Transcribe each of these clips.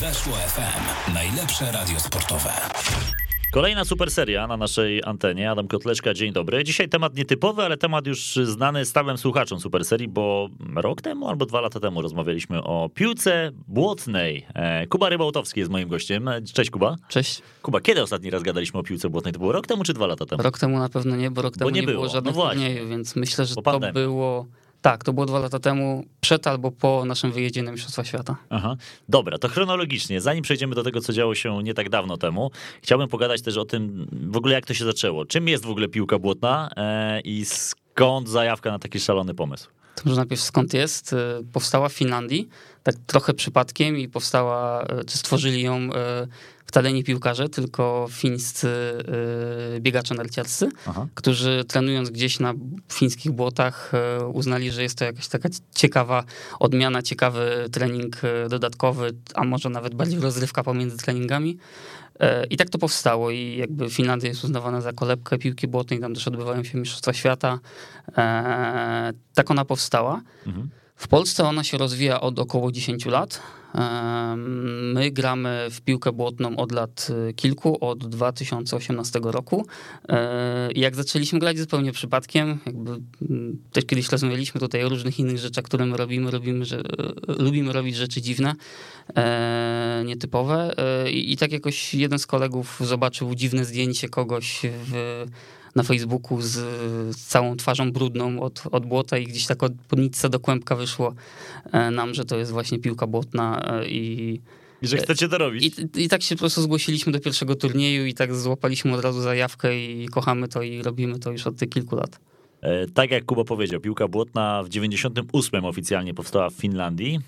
Weszło FM. Najlepsze radio sportowe. Kolejna super seria na naszej antenie. Adam Kotleczka, dzień dobry. Dzisiaj temat nietypowy, ale temat już znany stałym słuchaczom super serii, bo rok temu albo 2 lata temu rozmawialiśmy o piłce błotnej. Kuba Rybałtowski jest moim gościem. Cześć Kuba. Cześć. Kuba, kiedy ostatni raz gadaliśmy o piłce błotnej? To było rok temu czy 2 lata temu? Rok temu na pewno nie, bo rok temu nie było żadnych turniejów, więc myślę, że to było... Tak, to było 2 lata temu, przed albo po naszym wyjeździe na Mistrzostwa Świata. Aha. Dobra, to chronologicznie, zanim przejdziemy do tego, co działo się nie tak dawno temu, chciałbym pogadać też o tym, w ogóle jak to się zaczęło. Czym jest w ogóle piłka błotna i skąd zajawka na taki szalony pomysł? To może najpierw skąd jest. Powstała w Finlandii, tak trochę przypadkiem, i powstała, czy stworzyli ją wcale nie piłkarze, tylko fińscy biegacze narciarscy, którzy trenując gdzieś na fińskich błotach uznali, że jest to jakaś taka ciekawa odmiana, ciekawy trening dodatkowy, a może nawet bardziej rozrywka pomiędzy treningami. I tak to powstało i jakby Finlandia jest uznawana za kolebkę piłki błotnej, tam też odbywają się Mistrzostwa Świata. Tak ona powstała. Mhm. W Polsce ona się rozwija od około 10 lat. My gramy w piłkę błotną od lat kilku, od 2018 roku. Jak zaczęliśmy grać zupełnie przypadkiem, jakby też kiedyś rozmawialiśmy tutaj o różnych innych rzeczach, które my robimy, że lubimy robić rzeczy dziwne, nietypowe. I tak jakoś jeden z kolegów zobaczył dziwne zdjęcie kogoś na Facebooku z całą twarzą brudną od błota i gdzieś tak od podnicy do kłębka wyszło nam, że to jest właśnie piłka błotna i że chcecie to robić. I tak się po prostu zgłosiliśmy do pierwszego turnieju i tak złapaliśmy od razu zajawkę i kochamy to i robimy to już od tych kilku lat. Tak jak Kuba powiedział, piłka błotna w 98 oficjalnie powstała w Finlandii.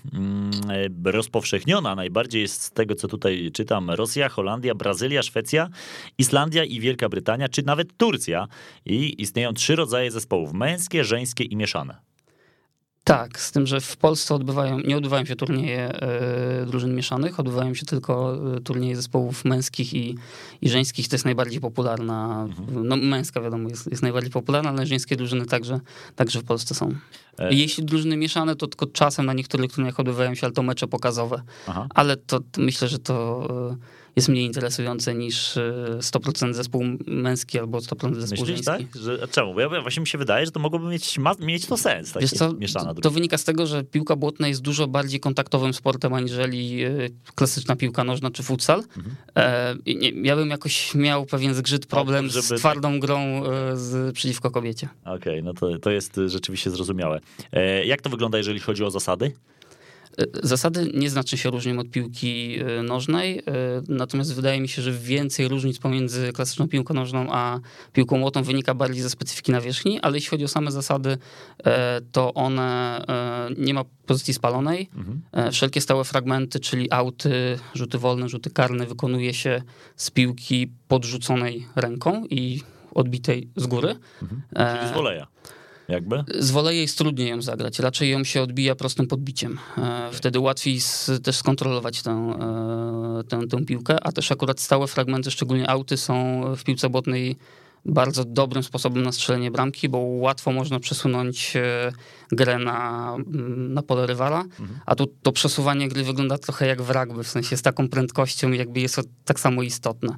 Rozpowszechniona najbardziej jest, z tego co tutaj czytam, Rosja, Holandia, Brazylia, Szwecja, Islandia i Wielka Brytania, czy nawet Turcja. I istnieją 3 rodzaje zespołów: męskie, żeńskie i mieszane. Tak, z tym, że w Polsce nie odbywają się turnieje drużyn mieszanych, odbywają się tylko turnieje zespołów męskich i żeńskich, to jest najbardziej popularna, no męska wiadomo jest najbardziej popularna, ale żeńskie drużyny także w Polsce są. Jeśli drużyny mieszane, to tylko czasem na niektórych turniejach odbywają się, ale to mecze pokazowe, ale to myślę, że to jest mniej interesujące niż 100% zespół męski albo 100% zespół żeński. Tak? Czemu? Bo ja właśnie mi się wydaje, że to mogłoby mieć to sens. Wiesz co, to wynika z tego, że piłka błotna jest dużo bardziej kontaktowym sportem aniżeli klasyczna piłka nożna czy futsal. Ja bym jakoś miał pewien zgrzyt, problem z twardą grą przeciwko kobiecie. Okej, no to jest rzeczywiście zrozumiałe. Jak to wygląda, jeżeli chodzi o zasady? Zasady nieznacznie się różnią od piłki nożnej, natomiast wydaje mi się, że więcej różnic pomiędzy klasyczną piłką nożną a piłką błotną wynika bardziej ze specyfiki nawierzchni, ale jeśli chodzi o same zasady, to one nie ma pozycji spalonej. Wszelkie stałe fragmenty, czyli auty, rzuty wolne, rzuty karne wykonuje się z piłki podrzuconej ręką i odbitej z góry. Czyli z woleja. Jakby? Z woleja jest trudniej ją zagrać, raczej ją się odbija prostym podbiciem. Wtedy łatwiej też skontrolować tę piłkę, a też akurat stałe fragmenty, szczególnie auty, są w piłce błotnej bardzo dobrym sposobem na strzelenie bramki, bo łatwo można przesunąć grę na pole rywala, a tu to przesuwanie gry wygląda trochę jak w rugby, w sensie z taką prędkością jakby jest to tak samo istotne.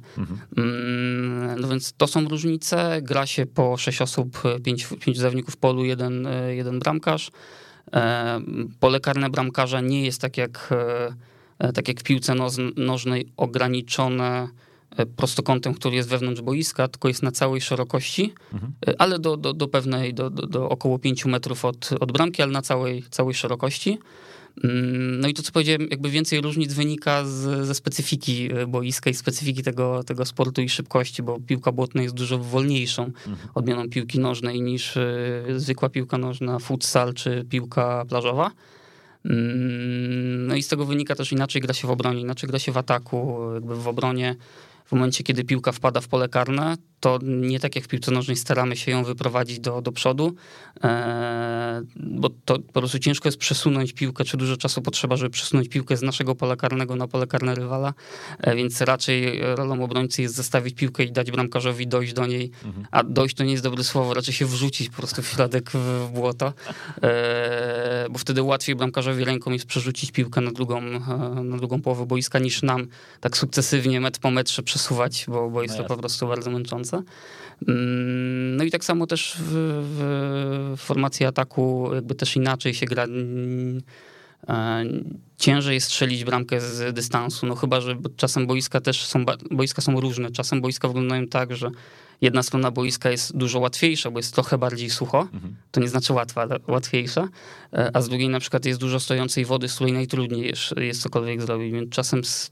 No więc to są różnice, gra się po 6 osób, 5 zawodników w polu, jeden bramkarz. Pole karne bramkarza nie jest tak jak w piłce nożnej ograniczone prostokątem, który jest wewnątrz boiska, tylko jest na całej szerokości, ale do pewnej, do około 5 metrów od bramki, ale na całej szerokości. No i to, co powiedziałem, jakby więcej różnic wynika ze specyfiki boiska i specyfiki tego sportu i szybkości, bo piłka błotna jest dużo wolniejszą odmianą piłki nożnej niż zwykła piłka nożna, futsal czy piłka plażowa. No i z tego wynika też, inaczej gra się w obronie, inaczej gra się w ataku. Jakby w obronie, w momencie kiedy piłka wpada w pole karne, to nie tak jak w piłce nożnej staramy się ją wyprowadzić do przodu, bo to po prostu ciężko jest przesunąć piłkę, czy dużo czasu potrzeba, żeby przesunąć piłkę z naszego pola karnego na pole karne rywala, więc raczej rolą obrońcy jest zastawić piłkę i dać bramkarzowi dojść do niej, a dojść to nie jest dobre słowo, raczej się wrzucić po prostu w środek w błoto, bo wtedy łatwiej bramkarzowi ręką jest przerzucić piłkę na drugą połowę boiska, niż nam tak sukcesywnie metr po metrze przesuwać, bo jest to po prostu bardzo męczące. No i tak samo też w formacji ataku jakby też inaczej się gra. Ciężej jest strzelić bramkę z dystansu, no chyba że czasem boiska są różne, czasem boiska wyglądają tak, że jedna strona boiska jest dużo łatwiejsza, bo jest trochę bardziej sucho, to nie znaczy łatwa, ale łatwiejsza, a z drugiej na przykład jest dużo stojącej wody, z której najtrudniej jest cokolwiek zrobić, więc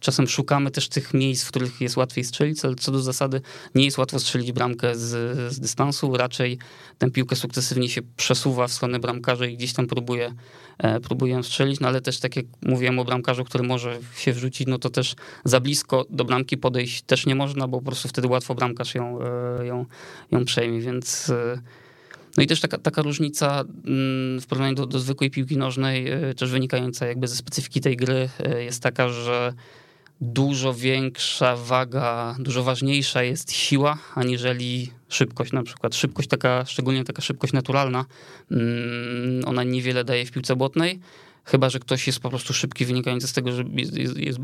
czasem szukamy też tych miejsc, w których jest łatwiej strzelić, ale co do zasady nie jest łatwo strzelić bramkę z dystansu, raczej tę piłkę sukcesywnie się przesuwa w stronę bramkarza i gdzieś tam próbuje strzelić, no ale też tak jak mówiłem o bramkarzu, który może się wrzucić, no to też za blisko do bramki podejść też nie można, bo po prostu wtedy łatwo bramkarz ją przejmie, więc no i też taka różnica w porównaniu do zwykłej piłki nożnej, też wynikająca jakby ze specyfiki tej gry, jest taka, że dużo większa waga, dużo ważniejsza jest siła, aniżeli szybkość na przykład. Szybkość taka, szczególnie taka szybkość naturalna, ona niewiele daje w piłce błotnej. Chyba że ktoś jest po prostu szybki, wynikający z tego, że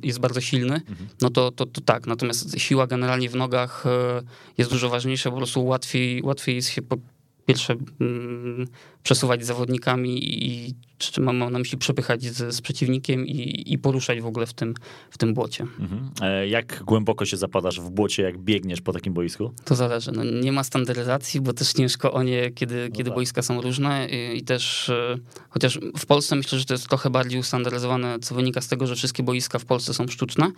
jest bardzo silny, no to tak. Natomiast siła generalnie w nogach jest dużo ważniejsza, po prostu łatwiej jest się po pierwsze przesuwać z zawodnikami i czy mam na myśli przepychać z przeciwnikiem i poruszać w ogóle w tym błocie. Jak głęboko się zapadasz w błocie, jak biegniesz po takim boisku? To zależy. No, nie ma standaryzacji, bo też ciężko o nie, kiedy boiska są różne i też, chociaż w Polsce myślę, że to jest trochę bardziej ustandaryzowane, co wynika z tego, że wszystkie boiska w Polsce są sztuczne,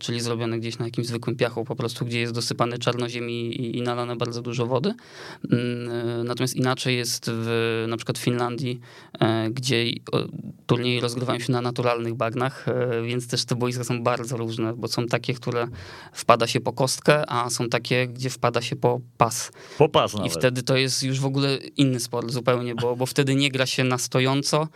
czyli zrobione gdzieś na jakimś zwykłym piachu po prostu, gdzie jest dosypane czarno ziemi i nalane bardzo dużo wody. Natomiast inaczej jest na przykład w Finlandii, gdzie turnieje rozgrywają się na naturalnych bagnach, więc też te boiska są bardzo różne, bo są takie, które wpada się po kostkę, a są takie, gdzie wpada się po pas. Po pas nawet. I wtedy to jest już w ogóle inny sport zupełnie, bo wtedy nie gra się na stojąco,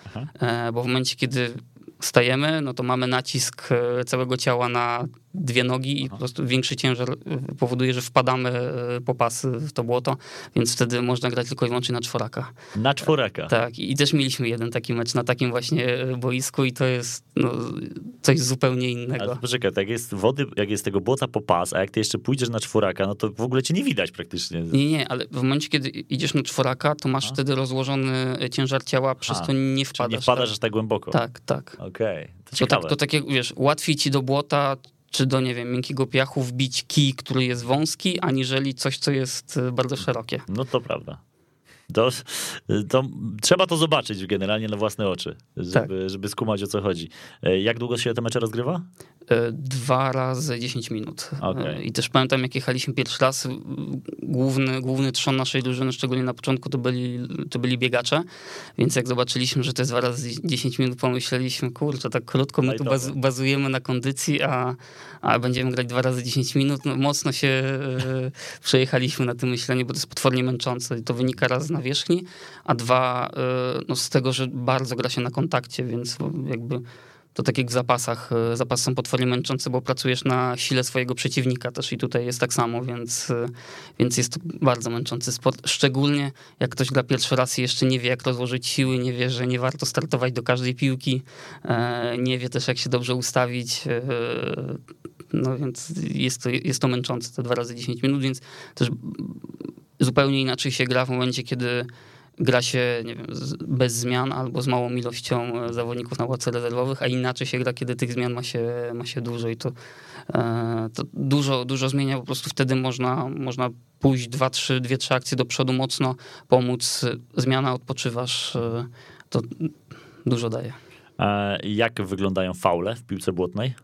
bo w momencie, kiedy stajemy, no to mamy nacisk całego ciała na dwie nogi i po prostu większy ciężar powoduje, że wpadamy po pasy w to błoto, więc wtedy można grać tylko i wyłącznie na czworaka. Na czworaka. Tak, i też mieliśmy jeden taki mecz na takim właśnie boisku i to jest coś zupełnie innego. Ale poczekaj, jak jest tego błota po pas, a jak ty jeszcze pójdziesz na czworaka, no to w ogóle cię nie widać praktycznie. Nie, ale w momencie, kiedy idziesz na czworaka, to masz wtedy rozłożony ciężar ciała, przez to nie wpadasz. Czyli nie wpadasz aż tak głęboko. Tak. Okej, to ciekawe. To tak jak, wiesz, łatwiej ci do błota czy do, nie wiem, miękkiego piachu wbić kij, który jest wąski, aniżeli coś, co jest bardzo szerokie. No to prawda. To trzeba to zobaczyć generalnie na własne oczy, żeby skumać, o co chodzi. Jak długo się te mecze rozgrywa? 2 razy 10 minut. Okay. I też pamiętam, jak jechaliśmy pierwszy raz, główny trzon naszej drużyny, szczególnie na początku, to byli biegacze, więc jak zobaczyliśmy, że to jest 2 razy 10 minut, pomyśleliśmy, kurczę, tak krótko my tu bazujemy na kondycji, a będziemy grać 2 razy 10 minut. No, mocno się przejechaliśmy na tym myśleniu, bo to jest potwornie męczące i to wynika raz na wierzchni, a 2 z tego, że bardzo gra się na kontakcie, więc jakby to tak jak w zapasach. Zapasy są potwornie męczące, bo pracujesz na sile swojego przeciwnika też i tutaj jest tak samo, więc jest to bardzo męczący sport. Szczególnie jak ktoś gra pierwszy raz i jeszcze nie wie, jak rozłożyć siły, nie wie, że nie warto startować do każdej piłki, nie wie też, jak się dobrze ustawić. No więc jest to męczące, te 2 razy 10 minut, więc też zupełnie inaczej się gra w momencie, kiedy gra się, nie wiem, bez zmian albo z małą ilością zawodników na ławce rezerwowych, a inaczej się gra, kiedy tych zmian ma się dużo i to dużo zmienia. Po prostu wtedy można pójść 2-3 akcje do przodu, mocno pomóc. Zmiana, odpoczywasz, to dużo daje. Jak wyglądają faule w piłce błotnej?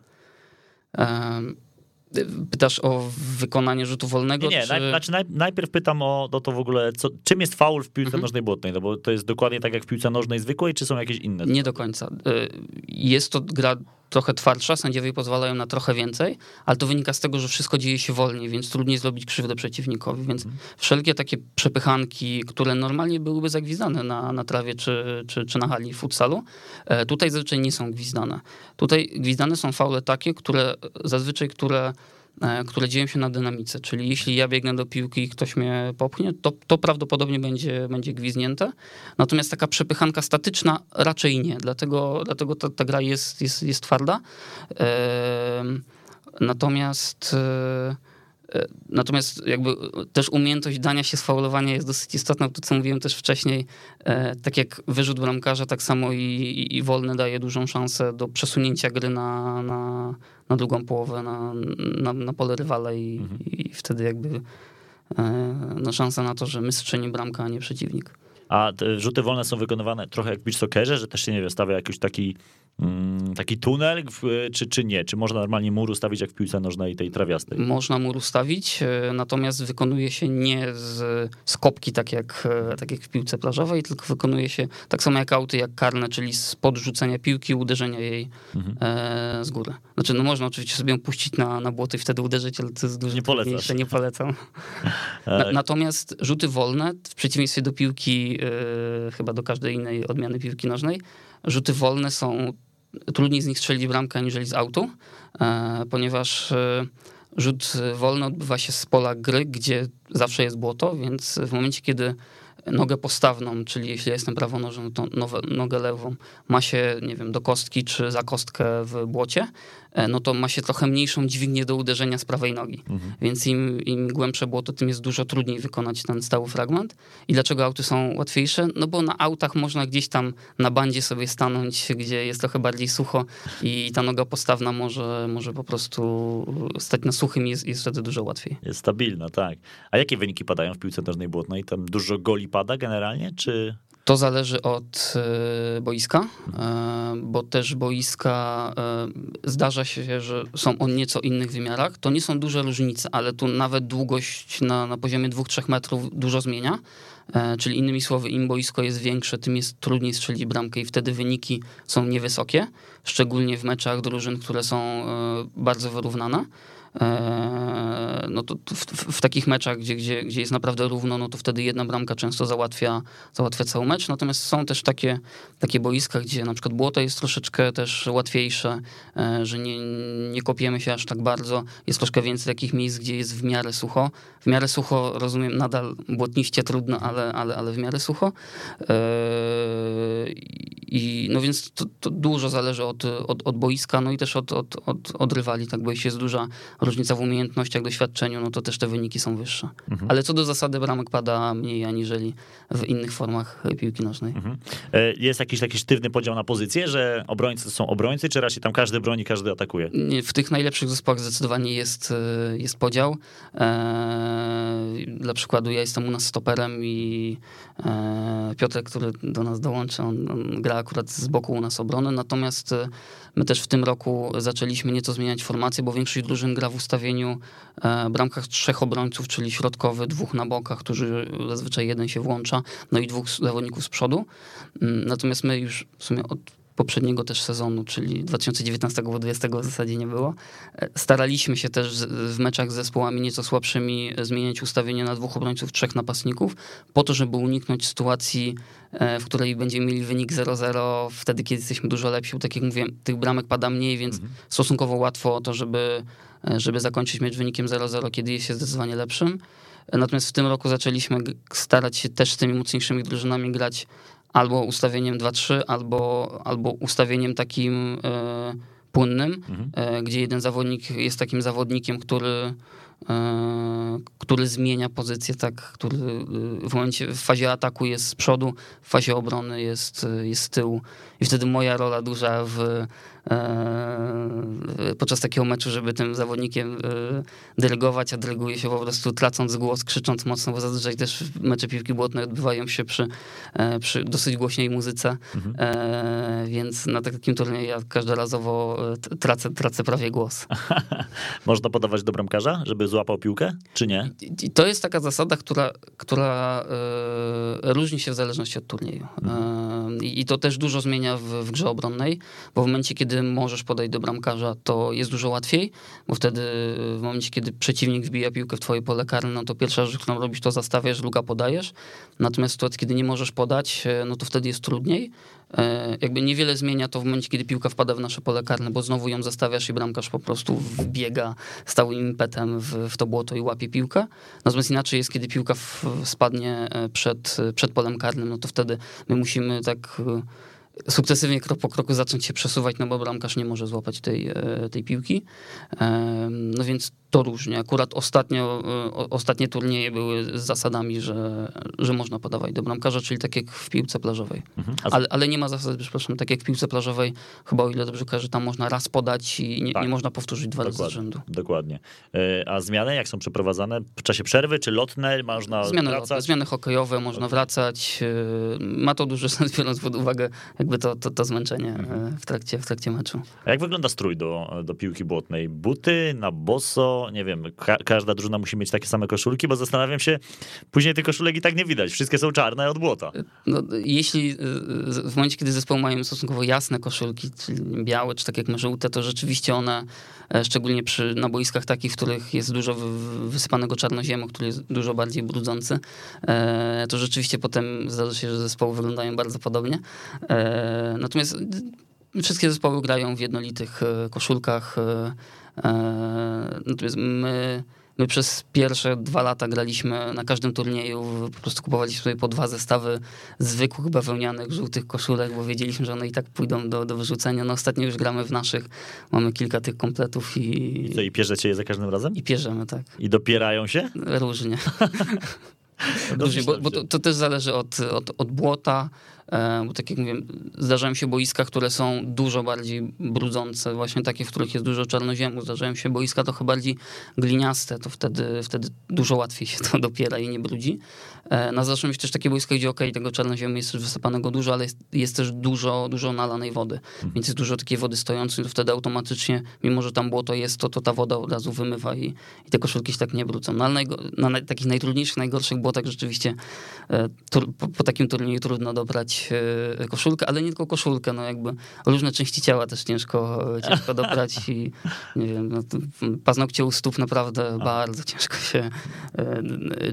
Pytasz o wykonanie rzutu wolnego? Nie, czy... najpierw pytam o to w ogóle, czym jest faul w piłce nożnej błotnej, no bo to jest dokładnie tak jak w piłce nożnej zwykłej, czy są jakieś inne? Nie do końca. Jest to gra trochę twardsza, sędziowie pozwalają na trochę więcej, ale to wynika z tego, że wszystko dzieje się wolniej, więc trudniej zrobić krzywdę przeciwnikowi, więc wszelkie takie przepychanki, które normalnie byłyby zagwizdane na trawie czy na hali futsalu, tutaj zazwyczaj nie są gwizdane. Tutaj gwizdane są faule takie, które dzieją się na dynamice, czyli jeśli ja biegnę do piłki i ktoś mnie popchnie, to prawdopodobnie będzie gwizdnięte. Natomiast taka przepychanka statyczna raczej nie, dlatego ta gra jest twarda. Natomiast jakby też umiejętność dania się z faulowania jest dosyć istotna, to co mówiłem też wcześniej, tak jak wyrzut bramkarza, tak samo i wolny daje dużą szansę do przesunięcia gry na drugą połowę, na pole rywala i wtedy jakby szansa na to, że my strzeli bramkę, a nie przeciwnik. A rzuty wolne są wykonywane trochę jak w beach soccerze, że też się, nie wiem, stawia jakiś taki tunel, czy nie? Czy można normalnie mur ustawić jak w piłce nożnej tej trawiastej? Można mur ustawić, natomiast wykonuje się nie z kopki, tak jak w piłce plażowej, tylko wykonuje się tak samo jak auty, jak karne, czyli z podrzucenia piłki, uderzenia jej z góry. Znaczy, no można oczywiście sobie ją puścić na błoto i wtedy uderzyć, ale to jest dużo trudniejsze, nie polecam. Natomiast rzuty wolne, w przeciwieństwie do piłki, chyba do każdej innej odmiany piłki nożnej, rzuty wolne są, trudniej z nich strzelić bramkę aniżeli z autu, ponieważ rzut wolny odbywa się z pola gry, gdzie zawsze jest błoto, więc w momencie, kiedy nogę postawną, czyli jeśli ja jestem prawonożną, to nogę lewą ma się, nie wiem, do kostki czy za kostkę w błocie, no to ma się trochę mniejszą dźwignię do uderzenia z prawej nogi. Więc im głębsze błoto, tym jest dużo trudniej wykonać ten stały fragment. I dlaczego auty są łatwiejsze? No bo na autach można gdzieś tam na bandzie sobie stanąć, gdzie jest trochę bardziej sucho i ta noga postawna może po prostu stać na suchym i jest wtedy dużo łatwiej. Jest stabilna, tak. A jakie wyniki padają w piłce nożnej błotnej? Tam dużo goli pada generalnie, czy... To zależy od boiska, bo też boiska zdarza się, że są o nieco innych wymiarach. To nie są duże różnice, ale tu nawet długość na poziomie 2-3 metrów dużo zmienia. Czyli innymi słowy, im boisko jest większe, tym jest trudniej strzelić bramkę i wtedy wyniki są niewysokie, szczególnie w meczach drużyn, które są bardzo wyrównane. No to w takich meczach, gdzie jest naprawdę równo, no to wtedy jedna bramka często załatwia cały mecz. Natomiast są też takie boiska, gdzie na przykład błoto jest troszeczkę też łatwiejsze, że nie kopiemy się aż tak bardzo. Jest troszkę więcej takich miejsc, gdzie jest w miarę sucho. W miarę sucho, rozumiem, nadal błotniście trudno, ale w miarę sucho. I no więc to dużo zależy od boiska, no i też od rywali, tak, bo jeśli jest duża różnica w umiejętnościach, doświadczeniu, no to też te wyniki są wyższe. Ale co do zasady bramek pada mniej aniżeli w innych formach piłki nożnej. Jest jakiś taki sztywny podział na pozycje, że obrońcy są obrońcy, czy raczej tam każdy broni, każdy atakuje? W tych najlepszych zespołach zdecydowanie jest podział. Dla przykładu ja jestem u nas stoperem i Piotrek, który do nas dołączy, on gra akurat z boku u nas obrony, natomiast my też w tym roku zaczęliśmy nieco zmieniać formację, bo większość drużyn gra w ustawieniu bramkach 3 obrońców, czyli środkowy, 2 na bokach, którzy zazwyczaj jeden się włącza, no i 2 zawodników z przodu. Natomiast my już w sumie od poprzedniego też sezonu, czyli 2019-2020 w zasadzie nie było. Staraliśmy się też w meczach z zespołami nieco słabszymi zmieniać ustawienie na 2 obrońców, 3 napastników, po to, żeby uniknąć sytuacji, w której będziemy mieli wynik 0-0 wtedy, kiedy jesteśmy dużo lepsi. Tak jak mówiłem, tych bramek pada mniej, więc stosunkowo łatwo to, żeby zakończyć mecz wynikiem 0-0, kiedy jest się zdecydowanie lepszym. Natomiast w tym roku zaczęliśmy starać się też z tymi mocniejszymi drużynami grać albo ustawieniem 2-3, albo ustawieniem takim płynnym, gdzie jeden zawodnik jest takim zawodnikiem, który zmienia pozycję, tak, który w fazie ataku jest z przodu, w fazie obrony jest z tyłu. I wtedy moja rola duża podczas takiego meczu, żeby tym zawodnikiem dyrygować, a dyryguje się po prostu tracąc głos, krzycząc mocno, bo zazwyczaj też mecze piłki błotnej odbywają się przy dosyć głośnej muzyce, więc na takim turnieju ja każdorazowo tracę prawie głos. Można podawać do bramkarza, żeby złapał piłkę, czy nie? I to jest taka zasada, która różni się w zależności od turnieju. I to też dużo zmienia w grze obronnej, bo w momencie, kiedy możesz podejść do bramkarza, to jest dużo łatwiej, bo wtedy w momencie, kiedy przeciwnik wbija piłkę w twoje pole karne, no to pierwsza rzecz, którą robisz, to zastawiasz, druga podajesz. Natomiast w sytuacji, kiedy nie możesz podać, no to wtedy jest trudniej. Jakby niewiele zmienia to w momencie, kiedy piłka wpada w nasze pole karne, bo znowu ją zastawiasz i bramkarz po prostu wbiega stałym impetem w to błoto i łapie piłkę. Natomiast inaczej jest, kiedy piłka spadnie przed polem karnym, no to wtedy my musimy tak sukcesywnie, krok po kroku zacząć się przesuwać, no bo bramkarz nie może złapać tej piłki. No więc to różnie. Akurat ostatnie turnieje były z zasadami, że można podawać do bramkarza, czyli tak jak w piłce plażowej. Ale nie ma zasad, przepraszam, tak jak w piłce plażowej, chyba o ile dobrze kojarzę, tam można raz podać i nie można powtórzyć dwa razy z rzędu. Dokładnie. A zmiany jak są przeprowadzane? W czasie przerwy czy lotne? Można wracać? Zmiany hokejowe, można wracać. Ma to duży sens, biorąc pod uwagę jakby to zmęczenie w trakcie meczu. A jak wygląda strój do piłki błotnej? Buty na boso? Nie wiem, każda drużyna musi mieć takie same koszulki, bo zastanawiam się, później tych koszulek i tak nie widać, wszystkie są czarne od błota. No, jeśli w momencie, kiedy zespoły mają stosunkowo jasne koszulki, czyli białe, czy tak jak my żółte, to rzeczywiście one, szczególnie na boiskach takich, w których jest dużo wysypanego czarnoziemu, który jest dużo bardziej brudzący, to rzeczywiście potem zdarza się, że zespoły wyglądają bardzo podobnie. Natomiast wszystkie zespoły grają w jednolitych koszulkach. Natomiast my przez pierwsze 2 lata graliśmy na każdym turnieju, po prostu kupowaliśmy sobie po 2 zestawy zwykłych, bawełnianych, żółtych koszulek, bo wiedzieliśmy, że one i tak pójdą do wyrzucenia. No ostatnio już gramy w naszych, mamy kilka tych kompletów i... I pierzecie je za każdym razem? I pierzemy, tak. I dopierają się? Różnie. Bo to też zależy od błota, bo tak jak mówiłem, zdarzają się boiska, które są dużo bardziej brudzące, właśnie takie, w których jest dużo czarnoziemu, zdarzają się boiska trochę bardziej gliniaste, to wtedy dużo łatwiej się to dopiera i nie brudzi. No zdarzają się też takie boiska, gdzie tego czarnoziemu jest wysypanego dużo, ale jest też dużo nalanej wody, więc jest dużo takiej wody stojącej, to wtedy automatycznie, mimo że tam błoto jest, to ta woda od razu wymywa i te koszulki się tak nie brudzą. No, ale na takich najtrudniejszych, najgorszych błotach rzeczywiście po takim turnieju trudno dobrać koszulkę, ale nie tylko koszulkę, no jakby różne części ciała też ciężko dobrać i nie wiem, no paznokcie u stóp naprawdę bardzo ciężko się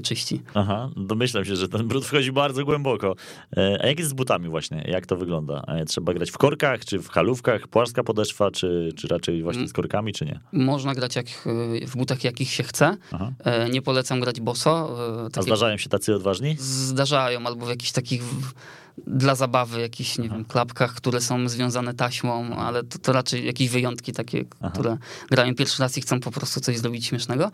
czyści. Aha, domyślam się, że ten brud wchodzi bardzo głęboko. A jak jest z butami właśnie? Jak to wygląda? Trzeba grać w korkach, czy w halówkach? Płaska podeszwa, czy raczej właśnie z korkami, czy nie? Można grać w butach, jakich się chce. Aha. Nie polecam grać boso. A zdarzają się tacy odważni? Zdarzają, albo w jakichś takich... dla zabawy, jakichś, nie wiem, klapkach, które są związane taśmą, ale to raczej jakieś wyjątki takie, które grają pierwszy raz i chcą po prostu coś zrobić śmiesznego.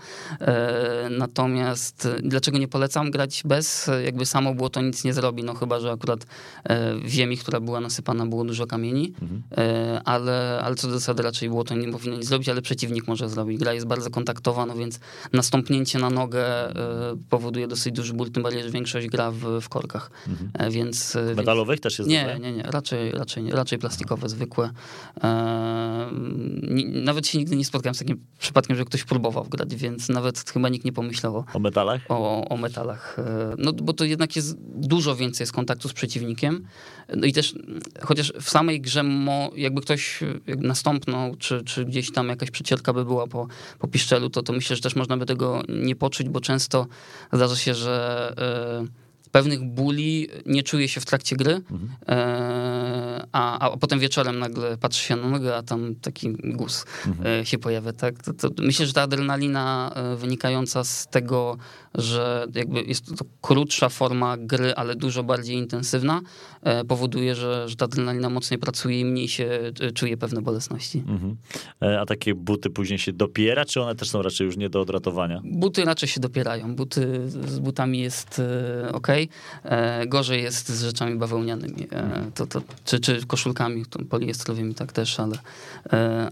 Natomiast dlaczego nie polecam grać bez? Jakby samo błoto nic nie zrobi, no chyba że akurat w ziemi, która była nasypana, było dużo kamieni, ale co do zasady raczej błoto nie powinno nic zrobić, ale przeciwnik może zrobić. Gra jest bardzo kontaktowa, no więc nastąpnięcie na nogę powoduje dosyć duży ból, tym bardziej, że większość gra w korkach, więc... Metalowych też jest? Nie, raczej plastikowe, zwykłe. Nawet się nigdy nie spotkałem z takim przypadkiem, że ktoś próbował grać, więc nawet chyba nikt nie pomyślał o metalach? O metalach. No bo to jednak jest dużo więcej jest kontaktu z przeciwnikiem. No i też, chociaż w samej grze jakby ktoś nastąpnął, czy gdzieś tam jakaś przecierka by była po piszczelu, to myślę, że też można by tego nie poczuć, bo często zdarza się, że... pewnych bóli nie czuje się w trakcie gry, a potem wieczorem nagle patrzy się na nogę, a tam taki guz się pojawia. Tak? To myślę, że ta adrenalina wynikająca z tego, że jakby jest to krótsza forma gry, ale dużo bardziej intensywna, powoduje, że ta adrenalina mocniej pracuje i mniej się czuje pewne bolesności. A takie buty później się dopiera, czy one też są raczej już nie do odratowania? Buty raczej się dopierają. Z butami jest okej. Gorzej jest z rzeczami bawełnianymi, czy koszulkami poliestrowymi, tak też,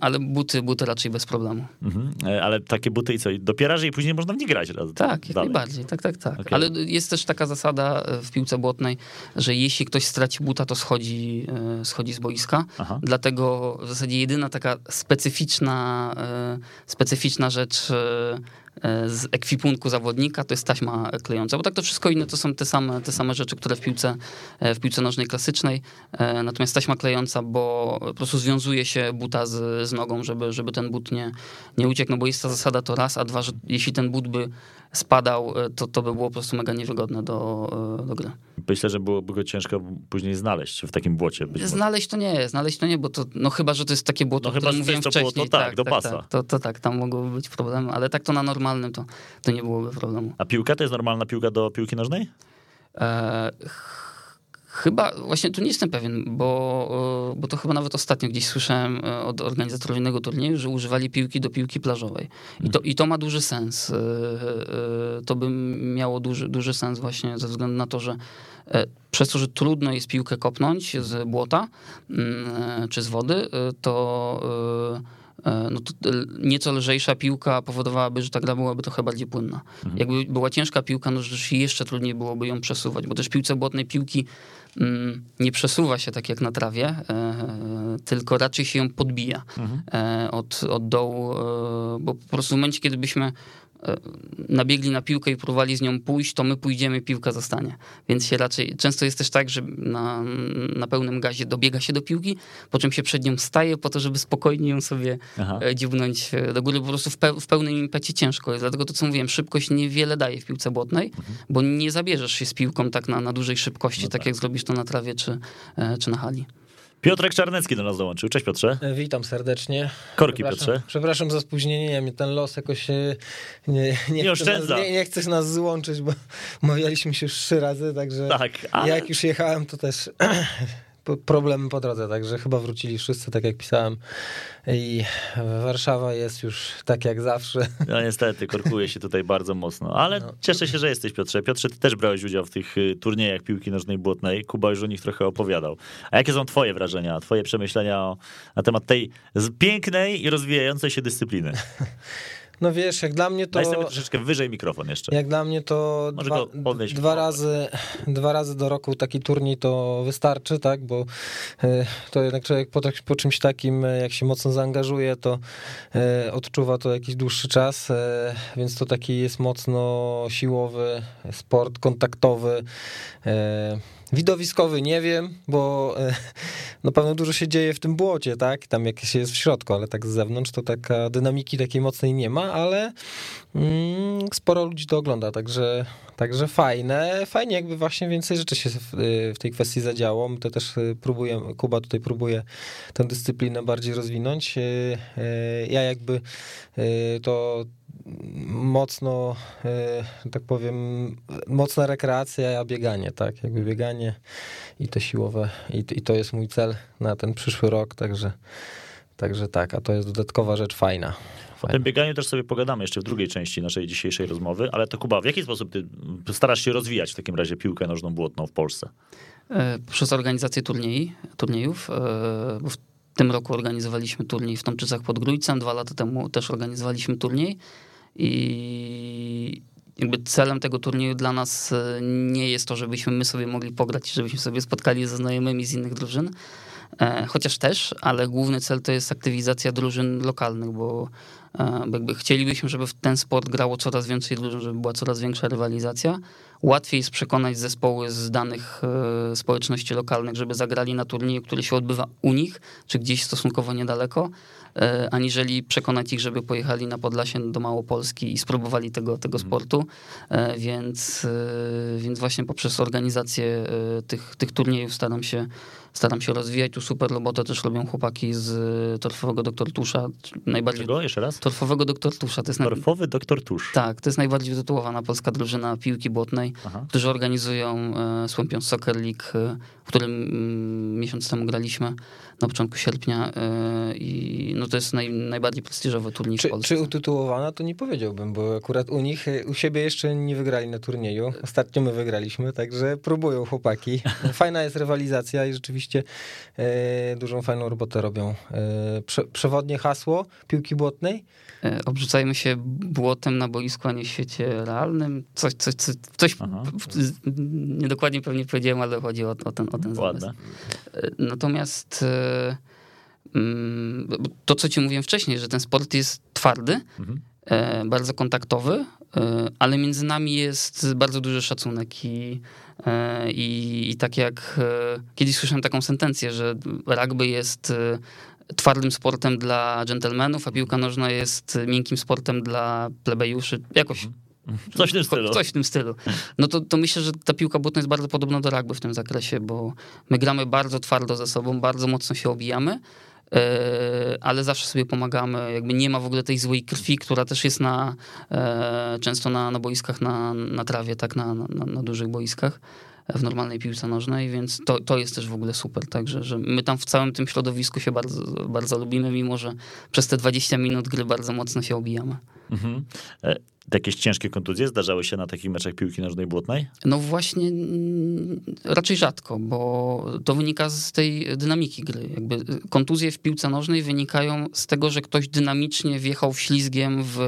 ale buty raczej bez problemu. Ale takie buty i co? Dopierasz i później można w nich grać raz. Tak, jak najbardziej, tak. Okay. Ale jest też taka zasada w piłce błotnej, że jeśli ktoś straci buta, to schodzi z boiska. Aha. Dlatego w zasadzie jedyna taka specyficzna rzecz, z ekwipunku zawodnika, to jest taśma klejąca, bo tak to wszystko inne to są te same rzeczy, które w piłce nożnej klasycznej, natomiast taśma klejąca, bo po prostu związuje się buta z nogą, żeby ten but nie uciekł, no bo jest ta zasada, to raz, a dwa, że jeśli ten but by spadał, to by było po prostu mega niewygodne do gry. Myślę, że byłoby go ciężko później znaleźć w takim błocie. Znaleźć to nie, bo to, no chyba, że to jest takie błoto, no które mówiłem wcześniej. Błoto, tak, do pasa. Tak, to tak, tam mogłoby być problem, ale tak to na normalnym to nie byłoby problemu. A piłka to jest normalna piłka do piłki nożnej? Chyba, właśnie tu nie jestem pewien, bo to chyba nawet ostatnio gdzieś słyszałem od organizatorów innego turnieju, że używali piłki do piłki plażowej. I to ma duży sens. To by miało duży sens właśnie ze względu na to, że przez to, że trudno jest piłkę kopnąć z błota czy z wody, to nieco lżejsza piłka powodowałaby, że ta gra byłaby trochę bardziej płynna. Mhm. Jakby była ciężka piłka, no jeszcze trudniej byłoby ją przesuwać, bo też piłce błotnej piłki nie przesuwa się tak jak na trawie, tylko raczej się ją podbija od dołu, bo po prostu w momencie, kiedy byśmy nabiegli na piłkę i próbowali z nią pójść, to my pójdziemy, piłka zostanie. Więc się raczej, często jest też tak, że na pełnym gazie dobiega się do piłki, po czym się przed nią staje po to, żeby spokojnie ją sobie dziubnąć do góry. Po prostu w pełnym impecie ciężko jest. Dlatego to, co mówiłem, szybkość niewiele daje w piłce błotnej, bo nie zabierzesz się z piłką tak na dużej szybkości, no tak jak zrobisz to na trawie czy na hali. Piotrek Czarnecki do nas dołączył. Cześć Piotrze. Witam serdecznie. Korki Piotrze. Przepraszam za spóźnienie, mnie ten los jakoś nie oszczędza. Nie chcesz nas złączyć, bo umawialiśmy się już 3 razy, także tak, ale... jak już jechałem, to też problemy po drodze, także chyba wrócili wszyscy, tak jak pisałem, i Warszawa jest już tak jak zawsze. No niestety, korkuje się tutaj bardzo mocno, ale cieszę się, że jesteś Piotrze. Piotrze, ty też brałeś udział w tych turniejach piłki nożnej błotnej, Kuba już o nich trochę opowiadał. A jakie są twoje wrażenia, twoje przemyślenia na temat tej pięknej i rozwijającej się dyscypliny? No wiesz, jak dla mnie to... Daj sobie troszeczkę wyżej mikrofon jeszcze. Jak dla mnie to dwa razy do roku taki turniej to wystarczy, tak? Bo to jednak człowiek po czymś takim, jak się mocno zaangażuje, to odczuwa to jakiś dłuższy czas, więc to taki jest mocno siłowy sport, kontaktowy, widowiskowy, nie wiem, bo no pewno dużo się dzieje w tym błocie, tak, tam jak się jest w środku, ale tak z zewnątrz to taka dynamiki takiej mocnej nie ma, ale sporo ludzi to ogląda, także fajnie jakby właśnie więcej rzeczy się w tej kwestii zadziało. My to też próbujemy, Kuba tutaj próbuje tę dyscyplinę bardziej rozwinąć, ja jakby to mocno, tak powiem, mocna rekreacja, a bieganie, tak, jakby bieganie i te siłowe, i to jest mój cel na ten przyszły rok, także tak, a to jest dodatkowa rzecz fajna. O tym bieganiu też sobie pogadamy jeszcze w drugiej części naszej dzisiejszej rozmowy, ale to Kuba, w jaki sposób ty starasz się rozwijać w takim razie piłkę nożną błotną w Polsce? Przez organizację turniejów, bo w tym roku organizowaliśmy turniej w Tomczycach pod Grójcem, 2 lata temu też organizowaliśmy turniej i jakby celem tego turnieju dla nas nie jest to, żebyśmy my sobie mogli pograć, żebyśmy sobie spotkali ze znajomymi z innych drużyn, chociaż też, ale główny cel to jest aktywizacja drużyn lokalnych, bo jakby chcielibyśmy, żeby w ten sport grało coraz więcej drużyn, żeby była coraz większa rywalizacja. Łatwiej jest przekonać zespoły z danych społeczności lokalnych, żeby zagrali na turnieju, który się odbywa u nich, czy gdzieś stosunkowo niedaleko, aniżeli przekonać ich, żeby pojechali na Podlasie do Małopolski i spróbowali tego sportu, więc właśnie poprzez organizację tych turniejów staram się rozwijać. Tu super robotę też robią chłopaki z Torfowego Dr. Tusza. Najbardziej... Czego? Jeszcze raz? Torfowego Dr. Tusza. Torfowy Dr. Tusz. Tak, to jest najbardziej tytułowana polska drużyna piłki błotnej, którzy organizują Swampion Soccer League, w którym miesiąc temu graliśmy na początku sierpnia i no to jest najbardziej prestiżowy turniej w Polsce. Czy utytułowana, to nie powiedziałbym, bo akurat u siebie jeszcze nie wygrali na turnieju. Ostatnio my wygraliśmy, także próbują chłopaki. Fajna jest rywalizacja i rzeczywiście dużą fajną robotę robią. Przewodnie hasło piłki błotnej? Obrzucajmy się błotem na boisku, a nie w świecie realnym. Coś niedokładnie pewnie powiedziałem, ale chodzi o ten zamysł. Natomiast to, co ci mówiłem wcześniej, że ten sport jest twardy, bardzo kontaktowy, ale między nami jest bardzo duży szacunek i tak jak kiedyś słyszałem taką sentencję, że rugby jest twardym sportem dla dżentelmenów, a piłka nożna jest miękkim sportem dla plebejuszy, jakoś coś w tym stylu. No to myślę, że ta piłka błotna jest bardzo podobna do rugby w tym zakresie, bo my gramy bardzo twardo ze sobą, bardzo mocno się obijamy, ale zawsze sobie pomagamy, jakby nie ma w ogóle tej złej krwi, która też jest często na boiskach, na trawie, tak, na dużych boiskach w normalnej piłce nożnej, więc to jest też w ogóle super, także że my tam w całym tym środowisku się bardzo, bardzo lubimy, mimo że przez te 20 minut gry bardzo mocno się obijamy. Mhm. Jakieś ciężkie kontuzje zdarzały się na takich meczach piłki nożnej błotnej? No właśnie, raczej rzadko, bo to wynika z tej dynamiki gry. Jakby kontuzje w piłce nożnej wynikają z tego, że ktoś dynamicznie wjechał ślizgiem w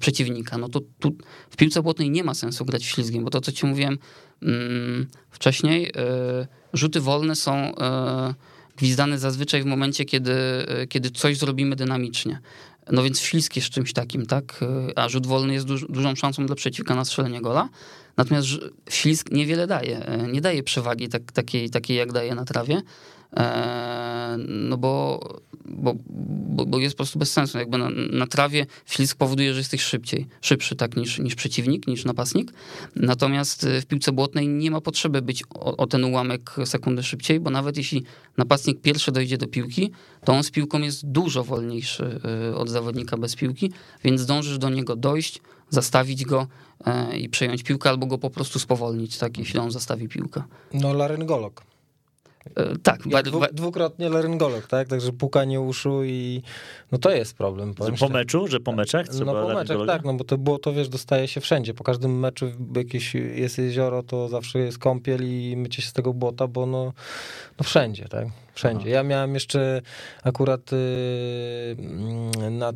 przeciwnika. No to tu w piłce błotnej nie ma sensu grać ślizgiem, bo to, co ci mówiłem wcześniej, rzuty wolne są gwizdane zazwyczaj w momencie, kiedy coś zrobimy dynamicznie. No więc ślisk jest czymś takim, tak? A rzut wolny jest dużą szansą dla przeciwnika na strzelenie gola. Natomiast ślisk niewiele daje. Nie daje przewagi takiej, jak daje na trawie. No bo jest po prostu bez sensu. Jakby na trawie ślisk powoduje, że jesteś szybszy tak niż przeciwnik, niż napastnik. Natomiast w piłce błotnej nie ma potrzeby być o ten ułamek sekundy szybciej, bo nawet jeśli napastnik pierwszy dojdzie do piłki, to on z piłką jest dużo wolniejszy od zawodnika bez piłki, więc zdążysz do niego dojść, zastawić go i przejąć piłkę, albo go po prostu spowolnić, tak, jeśli on zastawi piłkę. No, laryngolog. Tak, dwukrotnie laryngolog, tak? Także pukanie uszu i no to jest problem. Po meczu, że po meczach? No po meczach, tak, no bo to było to, wiesz, dostaje się wszędzie. Po każdym meczu jakieś jest jezioro, to zawsze jest kąpiel i mycie się z tego błota, bo no wszędzie, tak? Wszędzie. Ja miałem jeszcze akurat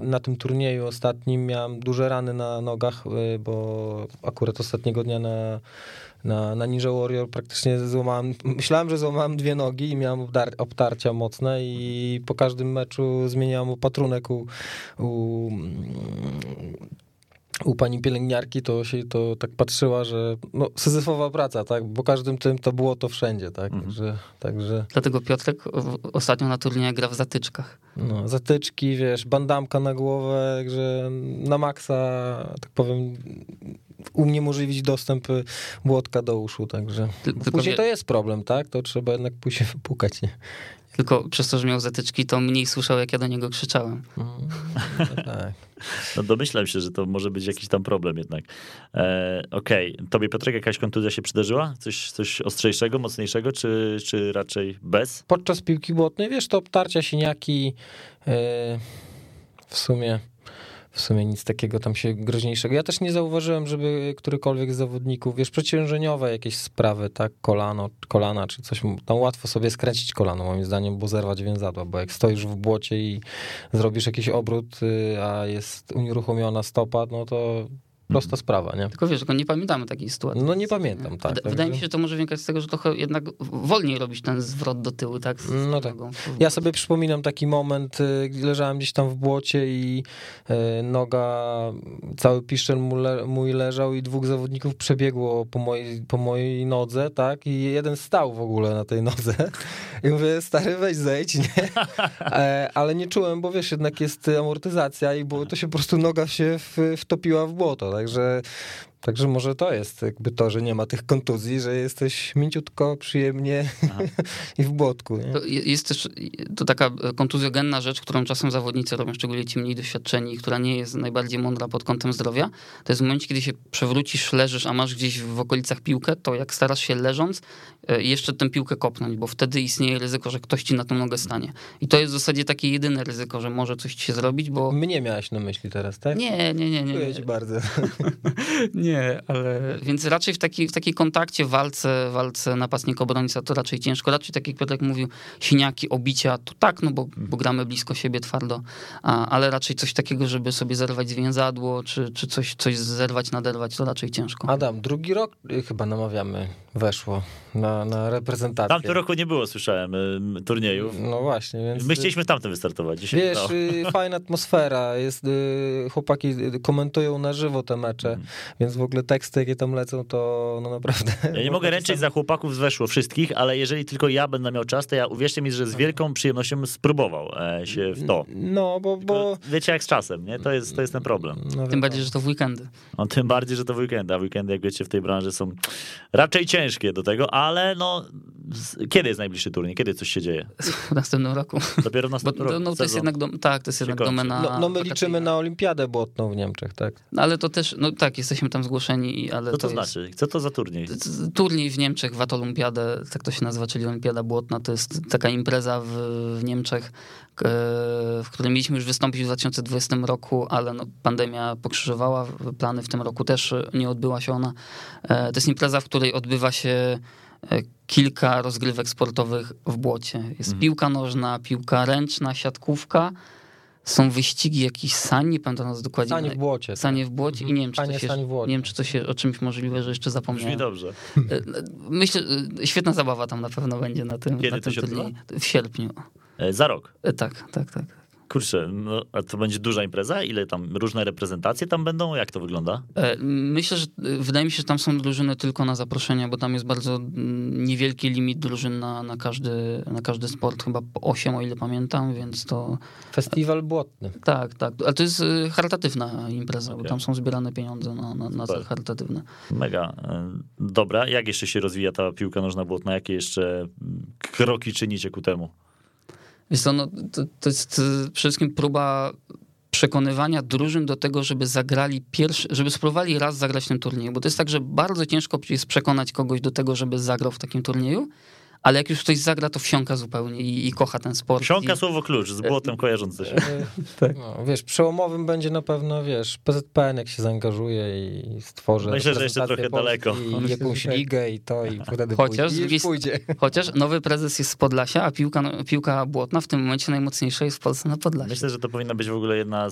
na tym turnieju ostatnim miałem duże rany na nogach, bo akurat ostatniego dnia na Ninja Warrior praktycznie myślałem, że złamałem dwie nogi i miałem obtarcia mocne i po każdym meczu zmieniałem opatrunek u pani pielęgniarki, to się to tak patrzyła, że no syzyfowa praca, tak, bo każdym tym to było to wszędzie, tak, także... Dlatego Piotrek ostatnio na turnieju gra w zatyczkach. No, zatyczki, wiesz, bandamka na głowę, także na maksa, tak powiem, uniemożliwić dostęp błotka do uszu, także później to jest problem, tak, to trzeba jednak później wypukać, nie? Tylko przez to, że miał zatyczki, to mniej słyszał, jak ja do niego krzyczałem. Tak. No domyślam się, że to może być jakiś tam problem jednak. Okej. Tobie, Piotrek, jakaś kontuzja się przydarzyła? Coś ostrzejszego, mocniejszego, czy raczej bez? Podczas piłki błotnej, wiesz, to obtarcia, siniaki, w sumie nic takiego tam się groźniejszego. Ja też nie zauważyłem, żeby którykolwiek z zawodników, wiesz, przeciążeniowe jakieś sprawy, tak, kolana czy coś, tam łatwo sobie skręcić kolano, moim zdaniem, bo zerwać więzadła, bo jak stoisz w błocie i zrobisz jakiś obrót, a jest unieruchomiona stopa, no to prosta sprawa, nie? Tylko wiesz, tylko nie pamiętamy takiej sytuacji. No nie pamiętam, tak. Wydaje mi się, że to może wynikać z tego, że trochę jednak wolniej robić ten zwrot do tyłu, tak? No tak. Ja sobie przypominam taki moment, leżałem gdzieś tam w błocie i noga, cały piszczel mój leżał i dwóch zawodników przebiegło po mojej nodze, tak? I jeden stał w ogóle na tej nodze. I mówię, stary, weź zejdź, nie? Ale nie czułem, bo wiesz, jednak jest amortyzacja i bo to się po prostu noga się wtopiła w błoto, tak? Także może to jest jakby to, że nie ma tych kontuzji, że jesteś mięciutko, przyjemnie i w błotku. Nie? Jest też to taka kontuzjogenna rzecz, którą czasem zawodnicy robią, szczególnie ci mniej doświadczeni, która nie jest najbardziej mądra pod kątem zdrowia. To jest w momencie, kiedy się przewrócisz, leżysz, a masz gdzieś w okolicach piłkę, to jak starasz się leżąc jeszcze tę piłkę kopnąć, bo wtedy istnieje ryzyko, że ktoś ci na tą nogę stanie. I to jest w zasadzie takie jedyne ryzyko, że może coś ci się zrobić, bo... Mnie miałeś na myśli teraz, tak? Nie. Dziękuję ci bardzo. Nie. nie, ale... Więc raczej w takiej kontakcie, walce napastnik-obrońca to raczej ciężko. Raczej tak jak Piotrek mówił, siniaki, obicia, to tak, no bo gramy blisko siebie twardo, ale raczej coś takiego, żeby sobie zerwać zwięzadło, czy coś zerwać, naderwać, to raczej ciężko. Adam, drugi rok chyba namawiamy Weszło na reprezentację. Tamtego roku nie było, słyszałem, turniejów. No właśnie, więc... My chcieliśmy tamten wystartować. Wiesz, fajna atmosfera, jest, chłopaki komentują na żywo te mecze, więc w ogóle teksty, jakie tam lecą, to no naprawdę... Ja nie mogę ręczyć za chłopaków z Weszło wszystkich, ale jeżeli tylko ja będę miał czas, to ja, uwierzcie mi, że z wielką przyjemnością spróbował się w to. No, bo... Wiecie, jak z czasem, nie? To jest ten problem. No, tym bardziej, że to w weekendy. No, tym bardziej, że to w weekendy, a weekendy, jak wiecie, w tej branży są raczej ciężkie do tego, ale no... Kiedy jest najbliższy turniej? Kiedy coś się dzieje? W następnym roku. Dopiero w następnym roku. No, to jest jednak domena... No my liczymy na Olimpiadę Błotną w Niemczech, tak? No, ale to też, no tak, jesteśmy tam zgłoszeni, ale... Co to jest... znaczy? Co to za turniej? Turniej w Niemczech, VAT Olimpiadę, tak to się nazywa, czyli Olimpiada Błotna, to jest taka impreza w Niemczech, w którym mieliśmy już wystąpić w 2020 roku, ale no, pandemia pokrzyżowała plany, w tym roku też nie odbyła się ona. To jest impreza, w której odbywa się kilka rozgrywek sportowych w błocie. Jest piłka nożna, piłka ręczna, siatkówka, są wyścigi jakichś sani, nie pamiętam dokładnie. Sanie w błocie. Sanie w błocie i nie wiem, czy to się o czymś możliwe, że jeszcze zapomniałem. Brzmi dobrze. Myślę, świetna zabawa tam na pewno będzie na tym. Kiedy na tym to się turnieju. W sierpniu. Za rok? Tak. Kurczę, no, a to będzie duża impreza? Ile tam różne reprezentacje tam będą? Jak to wygląda? Myślę, że wydaje mi się, że tam są drużyny tylko na zaproszenia, bo tam jest bardzo niewielki limit drużyn na każdy sport, chyba 8, o ile pamiętam, więc to... Festiwal Błotny. Tak, ale to jest charytatywna impreza, okay. Bo tam są zbierane pieniądze na cele charytatywne. Mega. Dobra, jak jeszcze się rozwija ta piłka nożna błotna? Jakie jeszcze kroki czynicie ku temu? Wiesz co, no, to jest przede wszystkim próba przekonywania drużyn do tego, żeby zagrali żeby spróbowali raz zagrać w tym turnieju, bo to jest tak, że bardzo ciężko jest przekonać kogoś do tego, żeby zagrał w takim turnieju, ale jak już ktoś zagra, to wsiąka zupełnie i kocha ten sport. Wsiąka słowo klucz, z błotem kojarzące się. Tak. No, wiesz, przełomowym będzie na pewno, wiesz, PZPN jak się zaangażuje i stworzy... Myślę, że jeszcze trochę daleko. I jakąś ligę i to, i wtedy pójdzie. Chociaż nowy prezes jest z Podlasia, a piłka błotna w tym momencie najmocniejsza jest w Polsce na Podlasie. Myślę, że to powinna być w ogóle jedna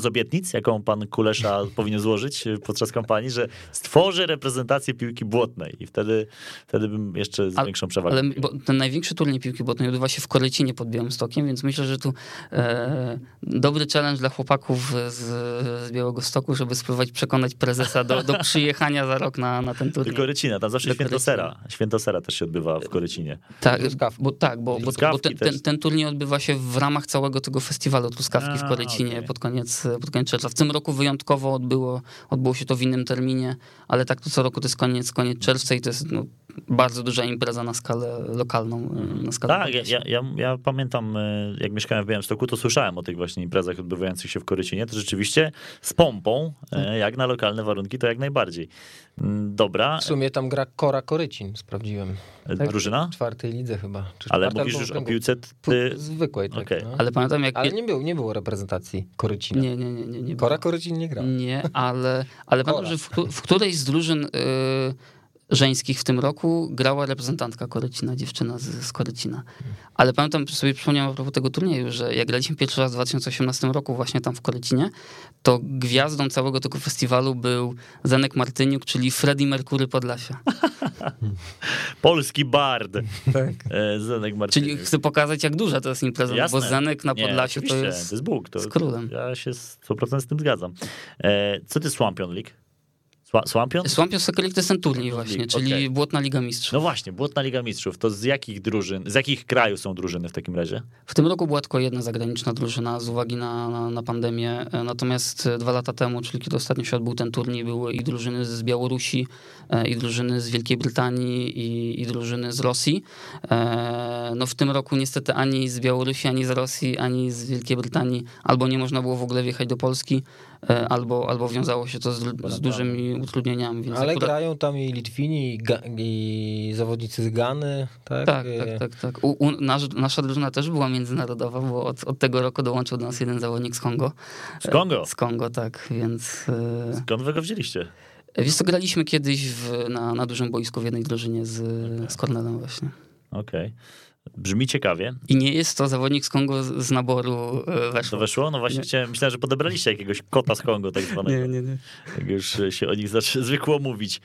z obietnic, jaką pan Kulesza powinien złożyć podczas kampanii, że stworzy reprezentację piłki błotnej i wtedy bym jeszcze z większą przewagą. Ale bo ten największy turniej piłki błotnej odbywa się w Korycinie pod Białymstokiem, więc myślę, że tu dobry challenge dla chłopaków z Białegostoku, żeby spróbować przekonać prezesa do przyjechania za rok na ten turniej. Do Korycina, tam zawsze Świętosera też się odbywa w Korycinie. Bo ten turniej odbywa się w ramach całego tego festiwalu truskawki w Korycinie, okay. pod koniec czerwca. W tym roku wyjątkowo odbyło się to w innym terminie, ale tak to co roku to jest koniec czerwca i to jest no, bardzo duża impreza na skalę lokalną. Na skalę tak, ja pamiętam, jak mieszkałem w Białymstoku, to słyszałem o tych właśnie imprezach odbywających się w Korycinie, to rzeczywiście z pompą, jak na lokalne warunki, to jak najbardziej. Dobra. W sumie tam gra Kora Korycin, sprawdziłem. Tak? Drużyna? W czwartej lidze chyba. Ale mówisz już o piłce? Zwykłej, tak. Okay. No. Ale pamiętam, jak... Ale nie było reprezentacji Korycina. Nie. Kora Korycin nie grał. Nie, ale pamiętam, że w którejś z drużyn... żeńskich w tym roku grała reprezentantka Korycina, dziewczyna z Korycina. Ale pamiętam, sobie przypomniałem a propos tego turnieju, że jak graliśmy pierwszy raz w 2018 roku właśnie tam w Korycinie, to gwiazdą całego tego festiwalu był Zenek Martyniuk, czyli Freddie Mercury Podlasia. Polski bard. Tak. Zenek Martyniuk. Czyli chcę pokazać, jak duża to jest impreza, jasne. Bo Zenek na Podlasiu to jest Bóg, to z królem. Ja się 100% z tym zgadzam. Co ty, Swampion League? Swampion Soccer League to jest ten turniej właśnie, czyli okay. Błotna Liga Mistrzów. No właśnie, Błotna Liga Mistrzów. To z jakich krajów są drużyny w takim razie? W tym roku była tylko jedna zagraniczna drużyna z uwagi na pandemię, natomiast 2 lata temu, czyli kiedy ostatnio się odbył ten turniej, były i drużyny z Białorusi, i drużyny z Wielkiej Brytanii, i drużyny z Rosji. No w tym roku niestety ani z Białorusi, ani z Rosji, ani z Wielkiej Brytanii albo nie można było w ogóle wjechać do Polski, albo wiązało się to z dużymi utrudnieniami. Więc ale akurat... grają tam i Litwini, i zawodnicy z Gany, tak? Tak. Nasza drużyna też była międzynarodowa, bo od tego roku dołączył do nas jeden zawodnik z Kongo. Z Kongo? Z Kongo, tak, więc... Skąd wy go wzięliście? Wiesz co, graliśmy kiedyś na dużym boisku w jednej drużynie z Kornelem właśnie. Okej. Brzmi ciekawie. I nie jest to zawodnik z Kongo z naboru Weszło. To Weszło? No właśnie, myślałem, że podebraliście jakiegoś kota z Kongo tak zwanego. Nie. Jak już się o nich zwykło mówić.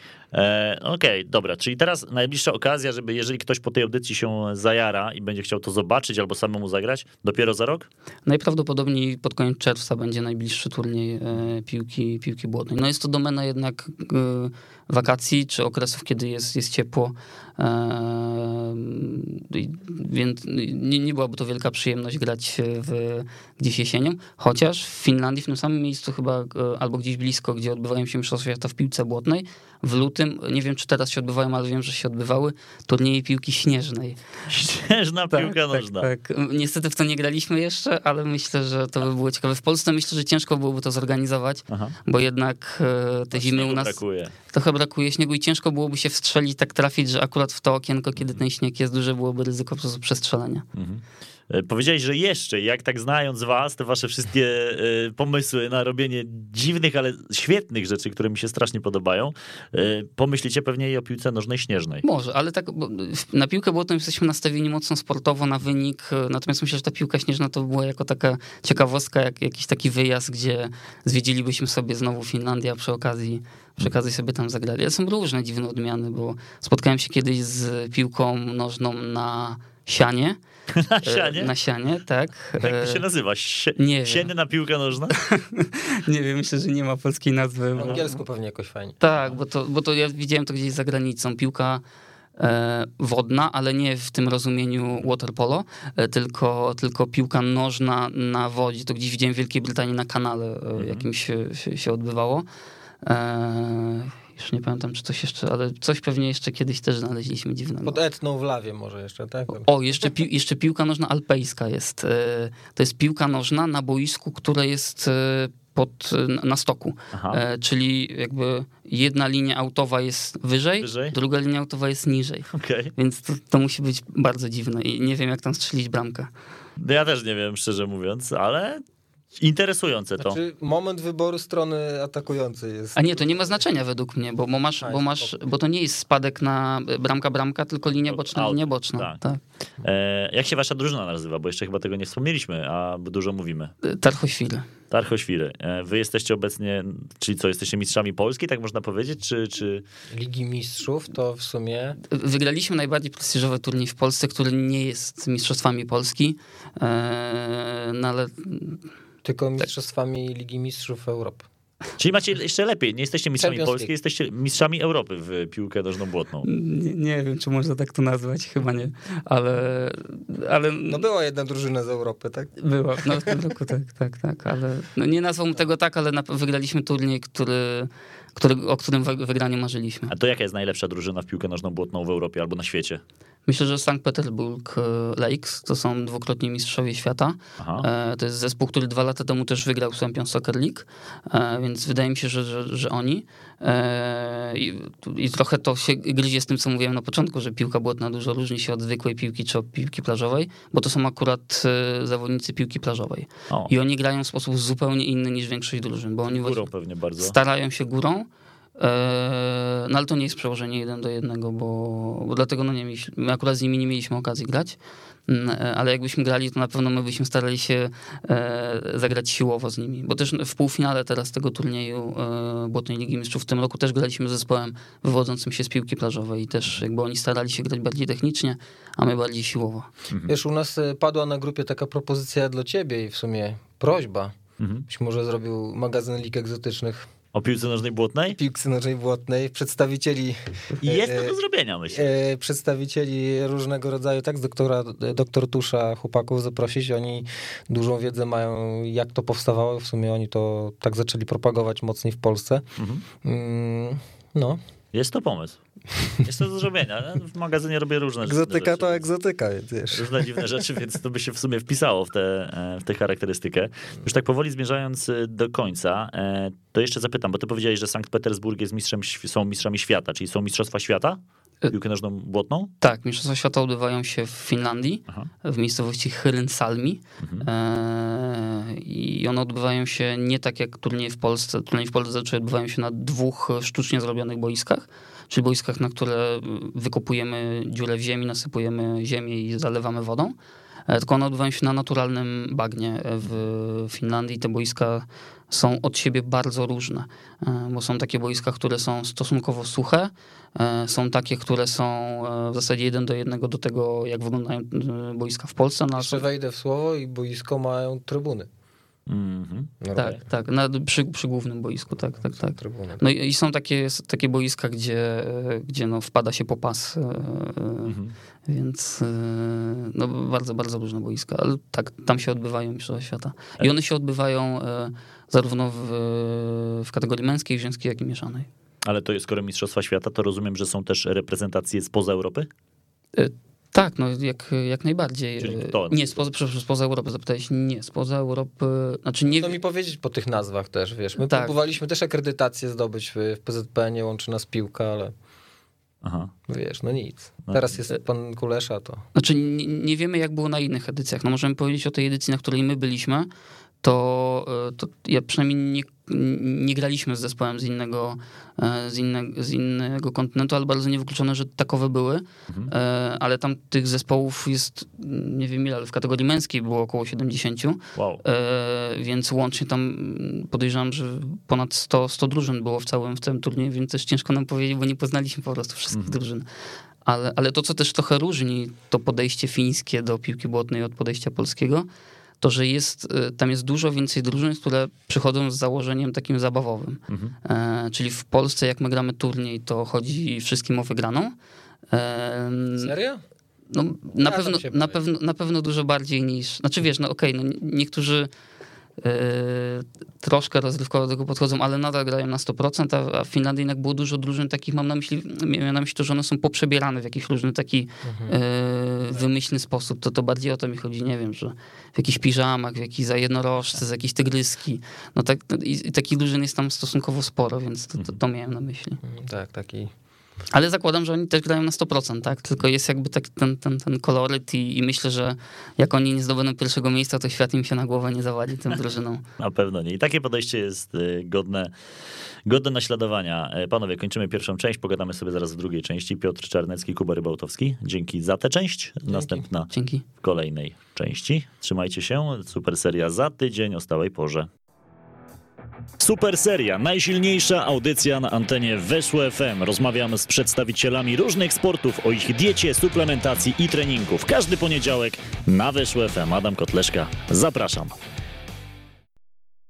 Dobra, czyli teraz najbliższa okazja, żeby jeżeli ktoś po tej audycji się zajara i będzie chciał to zobaczyć albo samemu zagrać, dopiero za rok? Najprawdopodobniej pod koniec czerwca będzie najbliższy turniej piłki błotnej. No jest to domena jednak wakacji czy okresów, kiedy jest ciepło. Więc nie byłaby to wielka przyjemność grać gdzieś jesienią, chociaż w Finlandii w tym samym miejscu chyba, albo gdzieś blisko, gdzie odbywają się Mistrzostwa Świata w piłce błotnej, w lutym, nie wiem czy teraz się odbywają, ale wiem, że się odbywały turnieje piłki śnieżnej. Śnieżna piłka nożna. Tak. Niestety w to nie graliśmy jeszcze, ale myślę, że to by było ciekawe. W Polsce myślę, że ciężko byłoby to zorganizować, bo jednak te zimy u nas brakuje. Trochę brakuje śniegu i ciężko byłoby się wstrzelić, tak trafić, że akurat w to okienko, kiedy ten śnieg jest duży, byłoby ryzyko po prostu przestrzelenia. Powiedziałeś, że jeszcze, jak tak znając was, te wasze wszystkie pomysły na robienie dziwnych, ale świetnych rzeczy, które mi się strasznie podobają, pomyślicie pewnie i o piłce nożnej śnieżnej. Może, ale tak, na piłkę błotną jesteśmy nastawieni mocno sportowo na wynik, natomiast myślę, że ta piłka śnieżna to była jako taka ciekawostka, jak jakiś taki wyjazd, gdzie zwiedzilibyśmy sobie znowu Finlandię, a przy okazji sobie tam zagrali. Ale są różne dziwne odmiany, bo spotkałem się kiedyś z piłką nożną na sianie. Na sianie, tak. Jak to się nazywa? Sienie na piłkę nożna? Nie wiem, myślę, że nie ma polskiej nazwy. W angielsku pewnie jakoś fajnie. Tak, bo to ja widziałem to gdzieś za granicą. Piłka wodna, ale nie w tym rozumieniu waterpolo, tylko piłka nożna na wodzie. To gdzieś widziałem w Wielkiej Brytanii na kanale, jakim się odbywało. Już nie pamiętam, czy coś jeszcze, ale coś pewnie jeszcze kiedyś też znaleźliśmy dziwnego. Pod Etną w Lawie może jeszcze, tak? Jeszcze piłka nożna alpejska jest. To jest piłka nożna na boisku, które jest na stoku. Czyli jakby jedna linia autowa jest wyżej? Druga linia autowa jest niżej. Okay. Więc to musi być bardzo dziwne i nie wiem, jak tam strzelić bramkę. Ja też nie wiem, szczerze mówiąc, ale... Interesujące to. Znaczy, moment wyboru strony atakującej jest. A nie, to nie ma znaczenia według mnie, bo to nie jest spadek na bramka, tylko linia boczna. Tak. Jak się wasza drużyna nazywa? Bo jeszcze chyba tego nie wspomnieliśmy, a dużo mówimy. Tarchoświle. Wy jesteście obecnie, czyli co, jesteście mistrzami Polski, tak można powiedzieć? Czy... Ligi Mistrzów to w sumie... Wygraliśmy najbardziej prestiżowy turniej w Polsce, który nie jest mistrzostwami Polski, no ale... Tylko mistrzostwami Ligi Mistrzów Europy. Czyli macie jeszcze lepiej, nie jesteście mistrzami Polski, jesteście mistrzami Europy w piłkę nożną błotną. Nie wiem, czy można tak to nazwać, chyba nie, ale... No była jedna drużyna z Europy, tak? Była, no w tym roku tak, ale... No nie nazwałbym tego tak, ale wygraliśmy turniej, o którym wygraniu marzyliśmy. A to jaka jest najlepsza drużyna w piłkę nożną błotną w Europie albo na świecie? Myślę, że St. Petersburg Lakes, to są dwukrotni mistrzowie świata. To jest zespół, który 2 lata temu też wygrał Swampion Soccer League, więc wydaje mi się, że oni. I trochę to się gryzie z tym, co mówiłem na początku, że piłka błotna dużo różni się od zwykłej piłki czy od piłki plażowej, bo to są akurat zawodnicy piłki plażowej. I oni grają w sposób zupełnie inny niż większość drużyn, bo oni górą pewnie bardzo starają się górą. No ale to nie jest przełożenie 1:1, bo dlatego no nie mieliśmy, my akurat z nimi nie mieliśmy okazji grać, ale jakbyśmy grali, to na pewno my byśmy starali się zagrać siłowo z nimi, bo też w półfinale teraz tego turnieju Błotnej Ligi Mistrzów w tym roku też graliśmy z zespołem wywodzącym się z piłki plażowej i też jakby oni starali się grać bardziej technicznie, a my bardziej siłowo. Wiesz, u nas padła na grupie taka propozycja dla ciebie i w sumie prośba, być może zrobił magazyn lig egzotycznych. O piłce nożnej błotnej? Piłce nożnej błotnej, przedstawicieli... Jest to do zrobienia, myślę. Przedstawicieli różnego rodzaju, tak, z doktor Tusza chłopaków zaprosić, oni dużą wiedzę mają, jak to powstawało, w sumie oni to tak zaczęli propagować mocniej w Polsce. Jest to pomysł. Jest to do zrobienia. W magazynie robię różne egzotyka rzeczy. Egzotyka to egzotyka, wiesz. Różne dziwne rzeczy, więc to by się w sumie wpisało w tę charakterystykę. Już tak powoli zmierzając do końca, to jeszcze zapytam, bo ty powiedziałeś, że Sankt Petersburg jest są mistrzami świata, czyli są Mistrzostwa Świata? Piłkę nożną błotną? Tak, Mistrzostwa Świata odbywają się w Finlandii, w miejscowości Hyrynsalmi. I one odbywają się nie tak jak turniej w Polsce. Turniej w Polsce odbywają się na dwóch sztucznie zrobionych boiskach, czyli boiskach, na które wykopujemy dziurę w ziemi, nasypujemy ziemię i zalewamy wodą. Tylko one odbywają się na naturalnym bagnie w Finlandii. Te boiska są od siebie bardzo różne, bo są takie boiska, które są stosunkowo suche, są takie, które są w zasadzie 1:1 do tego, jak wyglądają boiska w Polsce. Jeszcze wejdę w słowo i boisko mają trybuny. Tak, przy głównym boisku, tak. No i są takie boiska, gdzie no wpada się po pas, więc no bardzo, bardzo różne boiska, ale tak, tam się odbywają Mistrzostwa Świata. I one się odbywają zarówno w kategorii męskiej, żeńskiej, jak i mieszanej. Ale to skoro Mistrzostwa Świata, to rozumiem, że są też reprezentacje spoza Europy? Tak, no jak najbardziej. Nie, spoza Europy, zapytałeś, nie, spoza Europy, znaczy nie... Chcę mi powiedzieć po tych nazwach też, wiesz, my próbowaliśmy też akredytację zdobyć w PZPN-ie, łączy nas piłka, ale... Wiesz, no nic. Teraz jest pan Kulesza, to... Znaczy nie wiemy, jak było na innych edycjach, no możemy powiedzieć o tej edycji, na której my byliśmy, to ja przynajmniej nie graliśmy z zespołem z innego kontynentu, ale bardzo niewykluczone, że takowe były, ale tam tych zespołów jest, nie wiem ile, ale w kategorii męskiej było około 70, więc łącznie tam podejrzewam, że ponad 100 drużyn było w całym turnieju, więc też ciężko nam powiedzieć, bo nie poznaliśmy po prostu wszystkich drużyn. Ale to, co też trochę różni to podejście fińskie do piłki błotnej od podejścia polskiego, to, że tam jest dużo więcej drużyn, które przychodzą z założeniem takim zabawowym. Czyli w Polsce, jak my gramy turniej, to chodzi wszystkim o wygraną. Serio? No, na pewno dużo bardziej niż... Znaczy wiesz, no okej, no niektórzy troszkę rozrywkowo do tego podchodzą, ale nadal grają na 100%, a w Finlandii jednak było dużo drużyn takich, miałem na myśli to, że one są poprzebierane w jakiś różny taki wymyślny sposób, to bardziej o to mi chodzi, nie wiem, że w jakichś piżamach, w jakichś jednorożce, z jakiejś tygryski, no tak, i takich drużyn jest tam stosunkowo sporo, więc to miałem na myśli. Tak, taki... Ale zakładam, że oni też grają na 100%, tak? Tylko jest jakby tak ten koloryt i myślę, że jak oni nie zdobędą pierwszego miejsca, to świat im się na głowę nie zawadzi tym drużyną. Na pewno nie. I takie podejście jest godne naśladowania. Panowie, kończymy pierwszą część, pogadamy sobie zaraz w drugiej części. Piotr Czarnecki, Kuba Rybałtowski. Dzięki za tę część. Następna w kolejnej części. Trzymajcie się. Super seria za tydzień o stałej porze. Super Seria, najsilniejsza audycja na antenie Weszło FM. Rozmawiam z przedstawicielami różnych sportów o ich diecie, suplementacji i treningu. W każdy poniedziałek na Weszło FM. Adam Kotleczka, zapraszam.